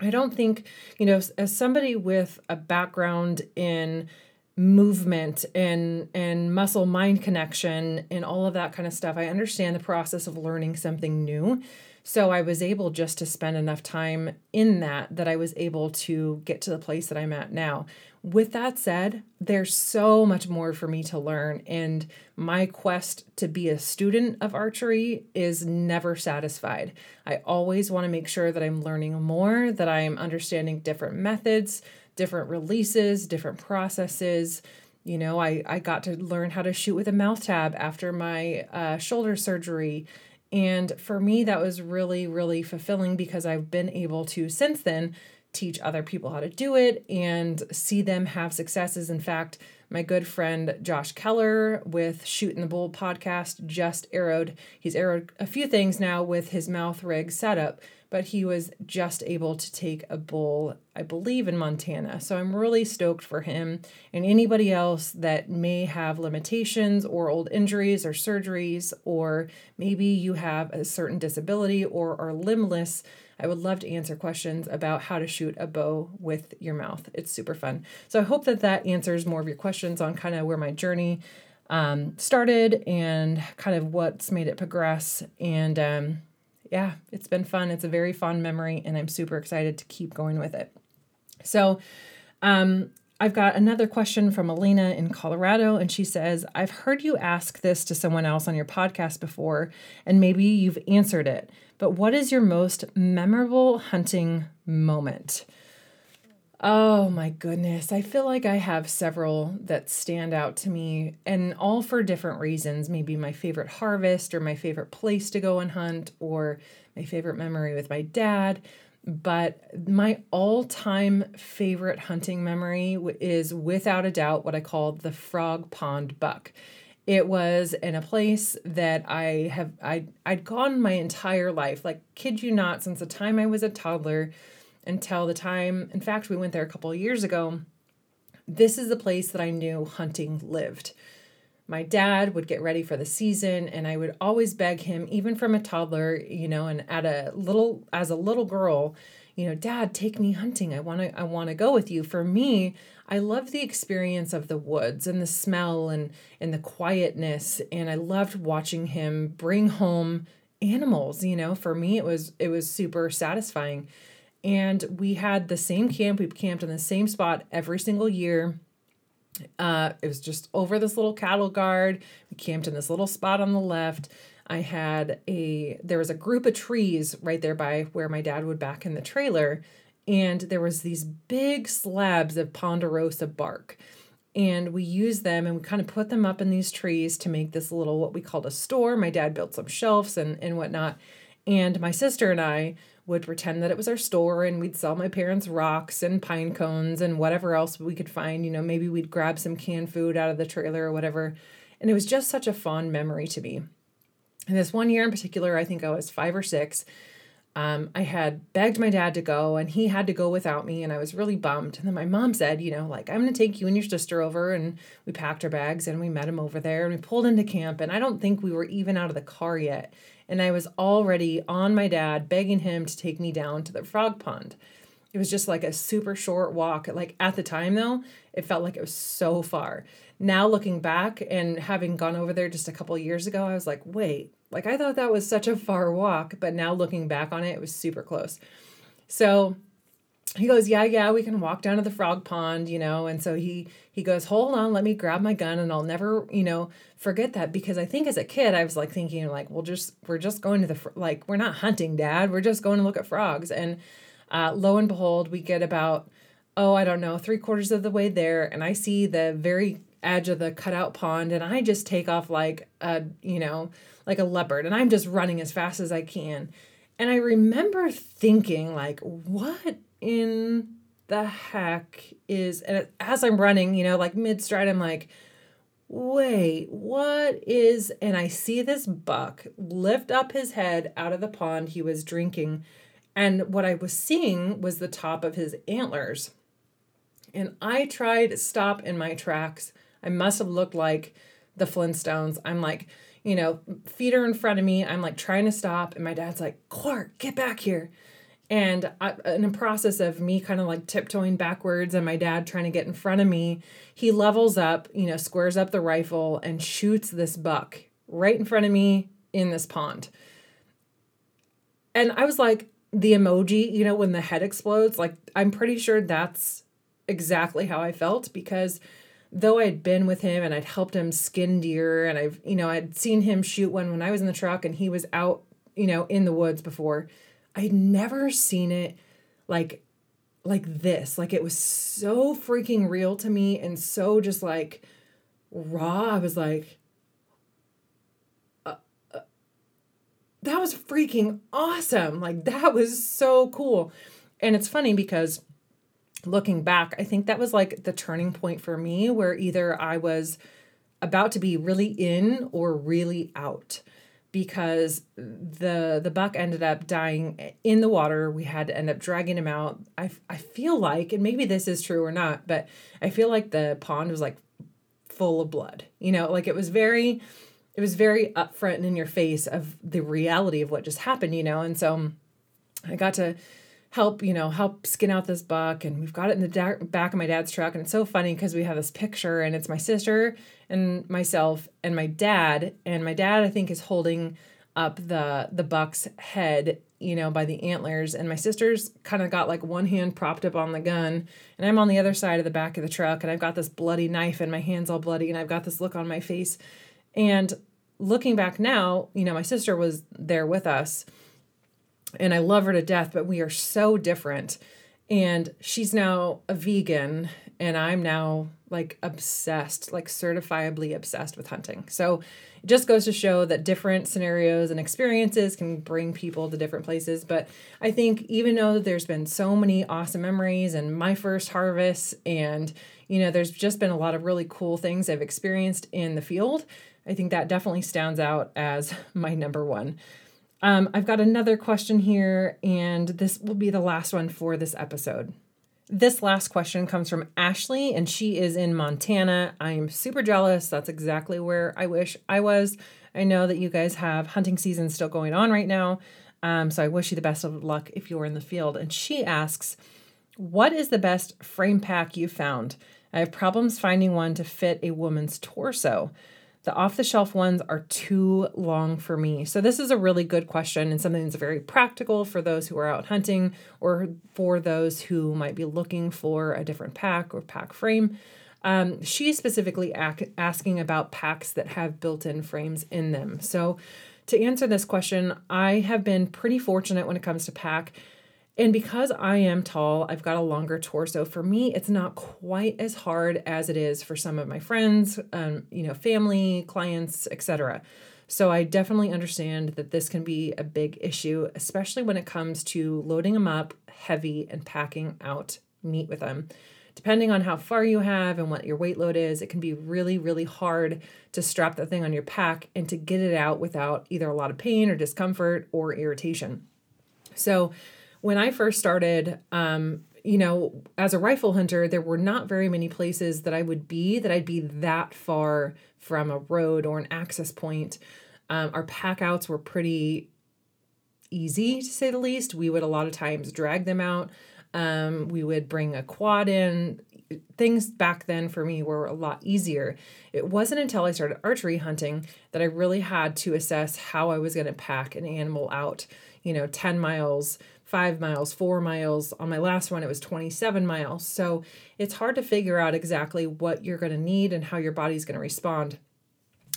I don't think, you know, as somebody with a background in movement and muscle mind connection and all of that kind of stuff, I understand the process of learning something new. So I was able just to spend enough time in that I was able to get to the place that I'm at now. With that said, there's so much more for me to learn, and my quest to be a student of archery is never satisfied. I always want to make sure that I'm learning more, that I'm understanding different methods, different releases, different processes. You know, I got to learn how to shoot with a mouth tab after my shoulder surgery. And for me, that was really, really fulfilling, because I've been able to since then teach other people how to do it and see them have successes. In fact, my good friend Josh Keller with Shoot in the Bull podcast just arrowed. He's arrowed a few things now with his mouth rig setup, but he was just able to take a bull, I believe, in Montana. So I'm really stoked for him and anybody else that may have limitations or old injuries or surgeries, or maybe you have a certain disability or are limbless. I would love to answer questions about how to shoot a bow with your mouth. It's super fun. So I hope that answers more of your questions on kind of where my journey started and kind of what's made it progress. And yeah, it's been fun. It's a very fond memory, and I'm super excited to keep going with it. So I've got another question from Elena in Colorado, and she says, I've heard you ask this to someone else on your podcast before, and maybe you've answered it, but what is your most memorable hunting moment? Oh my goodness. I feel like I have several that stand out to me, and all for different reasons. Maybe my favorite harvest, or my favorite place to go and hunt, or my favorite memory with my dad. But my all-time favorite hunting memory is without a doubt what I call the Frog Pond buck. It was in a place that I'd gone my entire life, like kid you not, since the time I was a toddler until the time, in fact, we went there a couple of years ago. This is the place that I knew hunting lived. My dad would get ready for the season, and I would always beg him, even from a toddler, you know, and as a little girl, you know, Dad, take me hunting. I want to go with you. For me, I love the experience of the woods and the smell and the quietness. And I loved watching him bring home animals. You know, for me, it was super satisfying. And we had the same camp. We camped in the same spot every single year. It was just over this little cattle guard. We camped in this little spot on the left. There was a group of trees right there by where my dad would back in the trailer. And there was these big slabs of ponderosa bark. And we used them, and we kind of put them up in these trees to make this little, what we called a store. My dad built some shelves and whatnot. And my sister and I would pretend that it was our store, and we'd sell my parents rocks and pine cones and whatever else we could find. You know, maybe we'd grab some canned food out of the trailer or whatever. And it was just such a fond memory to me. And this one year in particular, I think I was 5 or 6. I had begged my dad to go, and he had to go without me, and I was really bummed. And then my mom said, you know, like, I'm going to take you and your sister over. And we packed our bags, and we met him over there, and we pulled into camp, and I don't think we were even out of the car yet. And I was already on my dad, begging him to take me down to the frog pond. It was just like a super short walk. Like at the time though, it felt like it was so far. Now looking back and having gone over there just a couple of years ago, I was like, wait, like I thought that was such a far walk, but now looking back on it, it was super close. So he goes, yeah, we can walk down to the frog pond, you know. And so he goes, hold on, let me grab my gun. And I'll never, you know, forget that, because I think as a kid, I was like thinking like, we're just going to the, like, we're not hunting, Dad. We're just going to look at frogs. And lo and behold, we get about, oh, I don't know, 3/4 of the way there. And I see the very edge of the cutout pond, and I just take off like a, you know, like a leopard, and I'm just running as fast as I can. And I remember thinking like, what in the heck is, and as I'm running, you know, like mid stride, I'm like, wait, what is, and I see this buck lift up his head out of the pond he was drinking. And what I was seeing was the top of his antlers. And I tried to stop in my tracks. I must have looked like the Flintstones. I'm like, you know, feet are in front of me. I'm like trying to stop. And my dad's like, Clark, get back here. And in the process of me kind of like tiptoeing backwards and my dad trying to get in front of me, he levels up, you know, squares up the rifle and shoots this buck right in front of me in this pond. And I was like, the emoji, you know, when the head explodes, like I'm pretty sure that's exactly how I felt, because though I'd been with him and I'd helped him skin deer and I've, you know, I'd seen him shoot one when I was in the truck and he was out, you know, in the woods before, I'd never seen it like this. Like it was so freaking real to me and so just like raw. I was like, that was freaking awesome. Like that was so cool. And it's funny because looking back, I think that was like the turning point for me where either I was about to be really in or really out, because the buck ended up dying in the water. We had to end up dragging him out. I feel like, and maybe this is true or not, but I feel like the pond was like full of blood, you know, like it was very upfront and in your face of the reality of what just happened, you know? And so I got to help skin out this buck, and we've got it in the back of my dad's truck. And it's so funny because we have this picture and it's my sister and myself and my dad. And my dad, I think, is holding up the buck's head, you know, by the antlers. And my sister's kind of got like one hand propped up on the gun, and I'm on the other side of the back of the truck, and I've got this bloody knife and my hand's all bloody, and I've got this look on my face. And looking back now, you know, my sister was there with us and I love her to death, but we are so different. And she's now a vegan and I'm now like obsessed, like certifiably obsessed with hunting. So it just goes to show that different scenarios and experiences can bring people to different places. But I think even though there's been so many awesome memories and my first harvest and, you know, there's just been a lot of really cool things I've experienced in the field, I think that definitely stands out as my number one. I've got another question here, and this will be the last one for this episode. This last question comes from Ashley, and she is in Montana. I am super jealous. That's exactly where I wish I was. I know that you guys have hunting season still going on right now, so I wish you the best of luck if you're in the field. And she asks, what is the best frame pack you've found? I have problems finding one to fit a woman's torso. The off-the-shelf ones are too long for me. So this is a really good question and something that's very practical for those who are out hunting or for those who might be looking for a different pack or pack frame. She's specifically asking about packs that have built-in frames in them. So to answer this question, I have been pretty fortunate when it comes to pack. And because I am tall, I've got a longer torso. For me, it's not quite as hard as it is for some of my friends, you know, family, clients, etc. So I definitely understand that this can be a big issue, especially when it comes to loading them up heavy and packing out meat with them. Depending on how far you have and what your weight load is, it can be really, really hard to strap that thing on your pack and to get it out without either a lot of pain or discomfort or irritation. So when I first started, you know, as a rifle hunter, there were not very many places that I would be that I'd be that far from a road or an access point. Our pack outs were pretty easy, to say the least. We would a lot of times drag them out. We would bring a quad in, things back then for me were a lot easier. It wasn't until I started archery hunting that I really had to assess how I was going to pack an animal out, 10 miles, 5 miles, 4 miles. On my last one, it was 27 miles. So it's hard to figure out exactly what you're going to need and how your body's going to respond.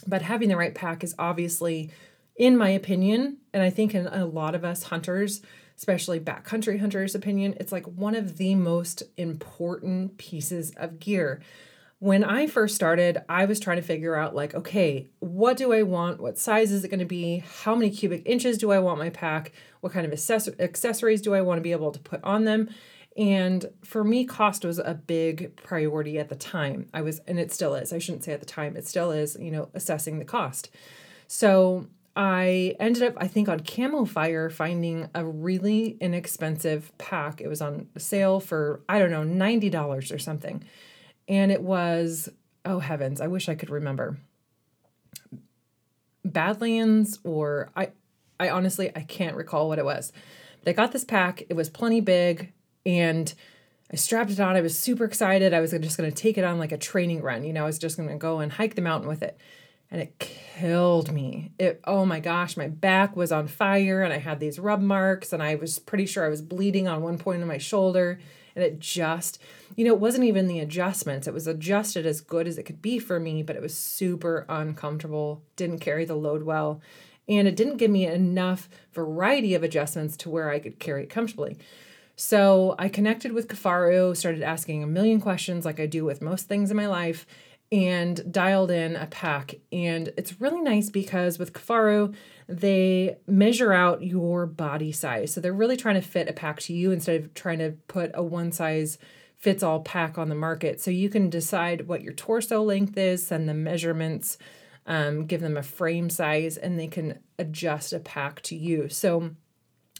But having the right pack is obviously, in my opinion, and I think in a lot of us hunters, especially backcountry hunters' opinion, it's like one of the most important pieces of gear. When I first started, I was trying to figure out okay, what do I want? What size is it going to be? How many cubic inches do I want my pack? What kind of accessories do I want to be able to put on them? And for me, cost was a big priority at the time. And it still is. I shouldn't say at the time. It still is, assessing the cost. So I ended up, I think on Camo Fire, finding a really inexpensive pack. It was on sale for, $90 or something. And it was, oh heavens, I wish I could remember. Badlands or, I honestly, I can't recall what it was. But I got this pack. It was plenty big. And I strapped it on. I was super excited. I was just going to take it on like a training run. I was just going to go and hike the mountain with it. And it killed me. Oh my gosh, my back was on fire and I had these rub marks and I was pretty sure I was bleeding on one point of my shoulder. And it just, it wasn't even the adjustments. It was adjusted as good as it could be for me, but it was super uncomfortable. Didn't carry the load well. And it didn't give me enough variety of adjustments to where I could carry it comfortably. So I connected with Kifaru, started asking a million questions like I do with most things in my life, and dialed in a pack. And it's really nice because with Kifaru, they measure out your body size. So they're really trying to fit a pack to you instead of trying to put a one size fits all pack on the market. So you can decide what your torso length is, send them measurements, give them a frame size, and they can adjust a pack to you. So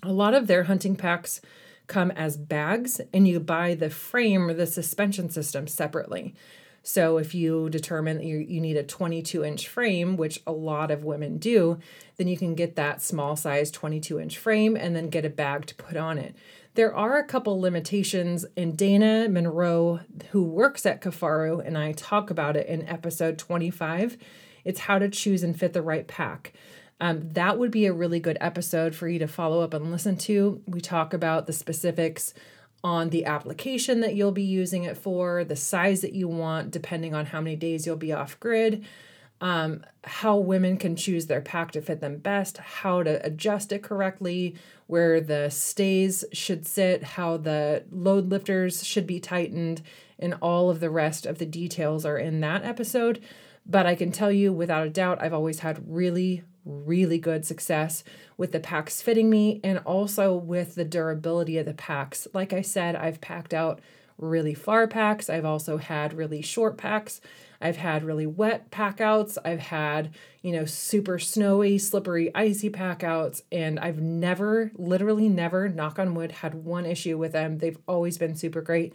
a lot of their hunting packs come as bags, and you buy the frame or the suspension system separately. So if you determine that you need a 22-inch frame, which a lot of women do, then you can get that small size 22-inch frame and then get a bag to put on it. There are a couple limitations, and Dana Monroe, who works at Kifaru, and I talk about it in episode 25. It's how to choose and fit the right pack. That would be a really good episode for you to follow up and listen to. We talk about the specifics on the application that you'll be using it for, the size that you want, depending on how many days you'll be off grid, how women can choose their pack to fit them best, how to adjust it correctly, where the stays should sit, how the load lifters should be tightened, and all of the rest of the details are in that episode. But I can tell you without a doubt, I've always had really good success with the packs fitting me and also with the durability of the packs. Like I said, I've packed out really far packs. I've also had really short packs. I've had really wet pack outs. I've had, super snowy, slippery, icy pack outs. And I've never, literally never, knock on wood, had one issue with them. They've always been super great.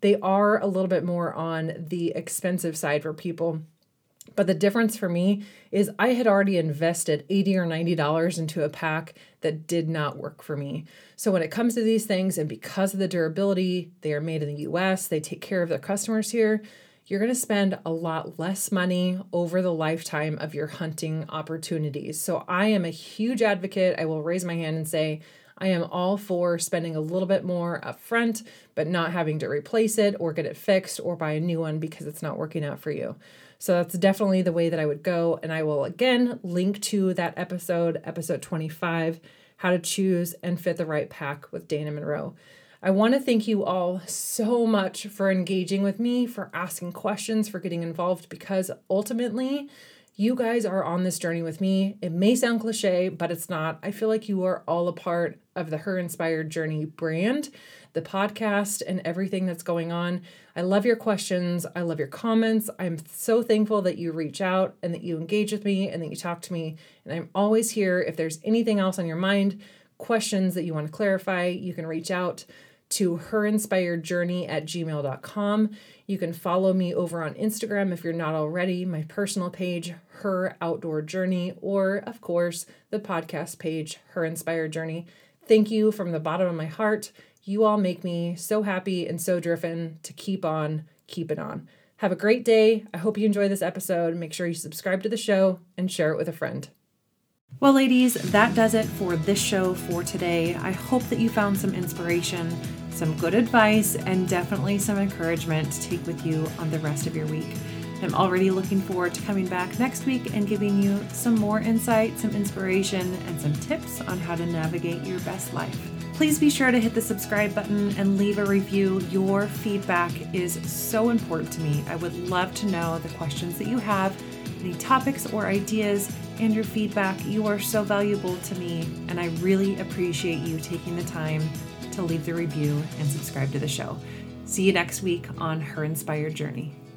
They are a little bit more on the expensive side for people. But the difference for me is I had already invested $80 or $90 into a pack that did not work for me. So when it comes to these things, and because of the durability, they are made in the US, they take care of their customers here, you're going to spend a lot less money over the lifetime of your hunting opportunities. So I am a huge advocate. I will raise my hand and say, I am all for spending a little bit more upfront, but not having to replace it or get it fixed or buy a new one because it's not working out for you. So that's definitely the way that I would go. And I will, again, link to that episode, episode 25, how to choose and fit the right pack with Dana Monroe. I want to thank you all so much for engaging with me, for asking questions, for getting involved, because ultimately you guys are on this journey with me. It may sound cliche, but it's not. I feel like you are all a part of the Her Inspired Journey brand, the podcast, and everything that's going on. I love your questions. I love your comments. I'm so thankful that you reach out and that you engage with me and that you talk to me. And I'm always here. If there's anything else on your mind, questions that you want to clarify, you can reach out to herinspiredjourney@gmail.com. You can follow me over on Instagram if you're not already, my personal page, Her Outdoor Journey, or of course, the podcast page, Her Inspired Journey. Thank you from the bottom of my heart. You all make me so happy and so driven to keep on keeping on. Have a great day. I hope you enjoy this episode. Make sure you subscribe to the show and share it with a friend. Well, ladies, that does it for this show for today. I hope that you found some inspiration, some good advice, and definitely some encouragement to take with you on the rest of your week. I'm already looking forward to coming back next week and giving you some more insight, some inspiration, and some tips on how to navigate your best life. Please be sure to hit the subscribe button and leave a review. Your feedback is so important to me. I would love to know the questions that you have, any topics or ideas, and your feedback. You are so valuable to me, and I really appreciate you taking the time to leave the review and subscribe to the show. See you next week on Her Inspired Journey.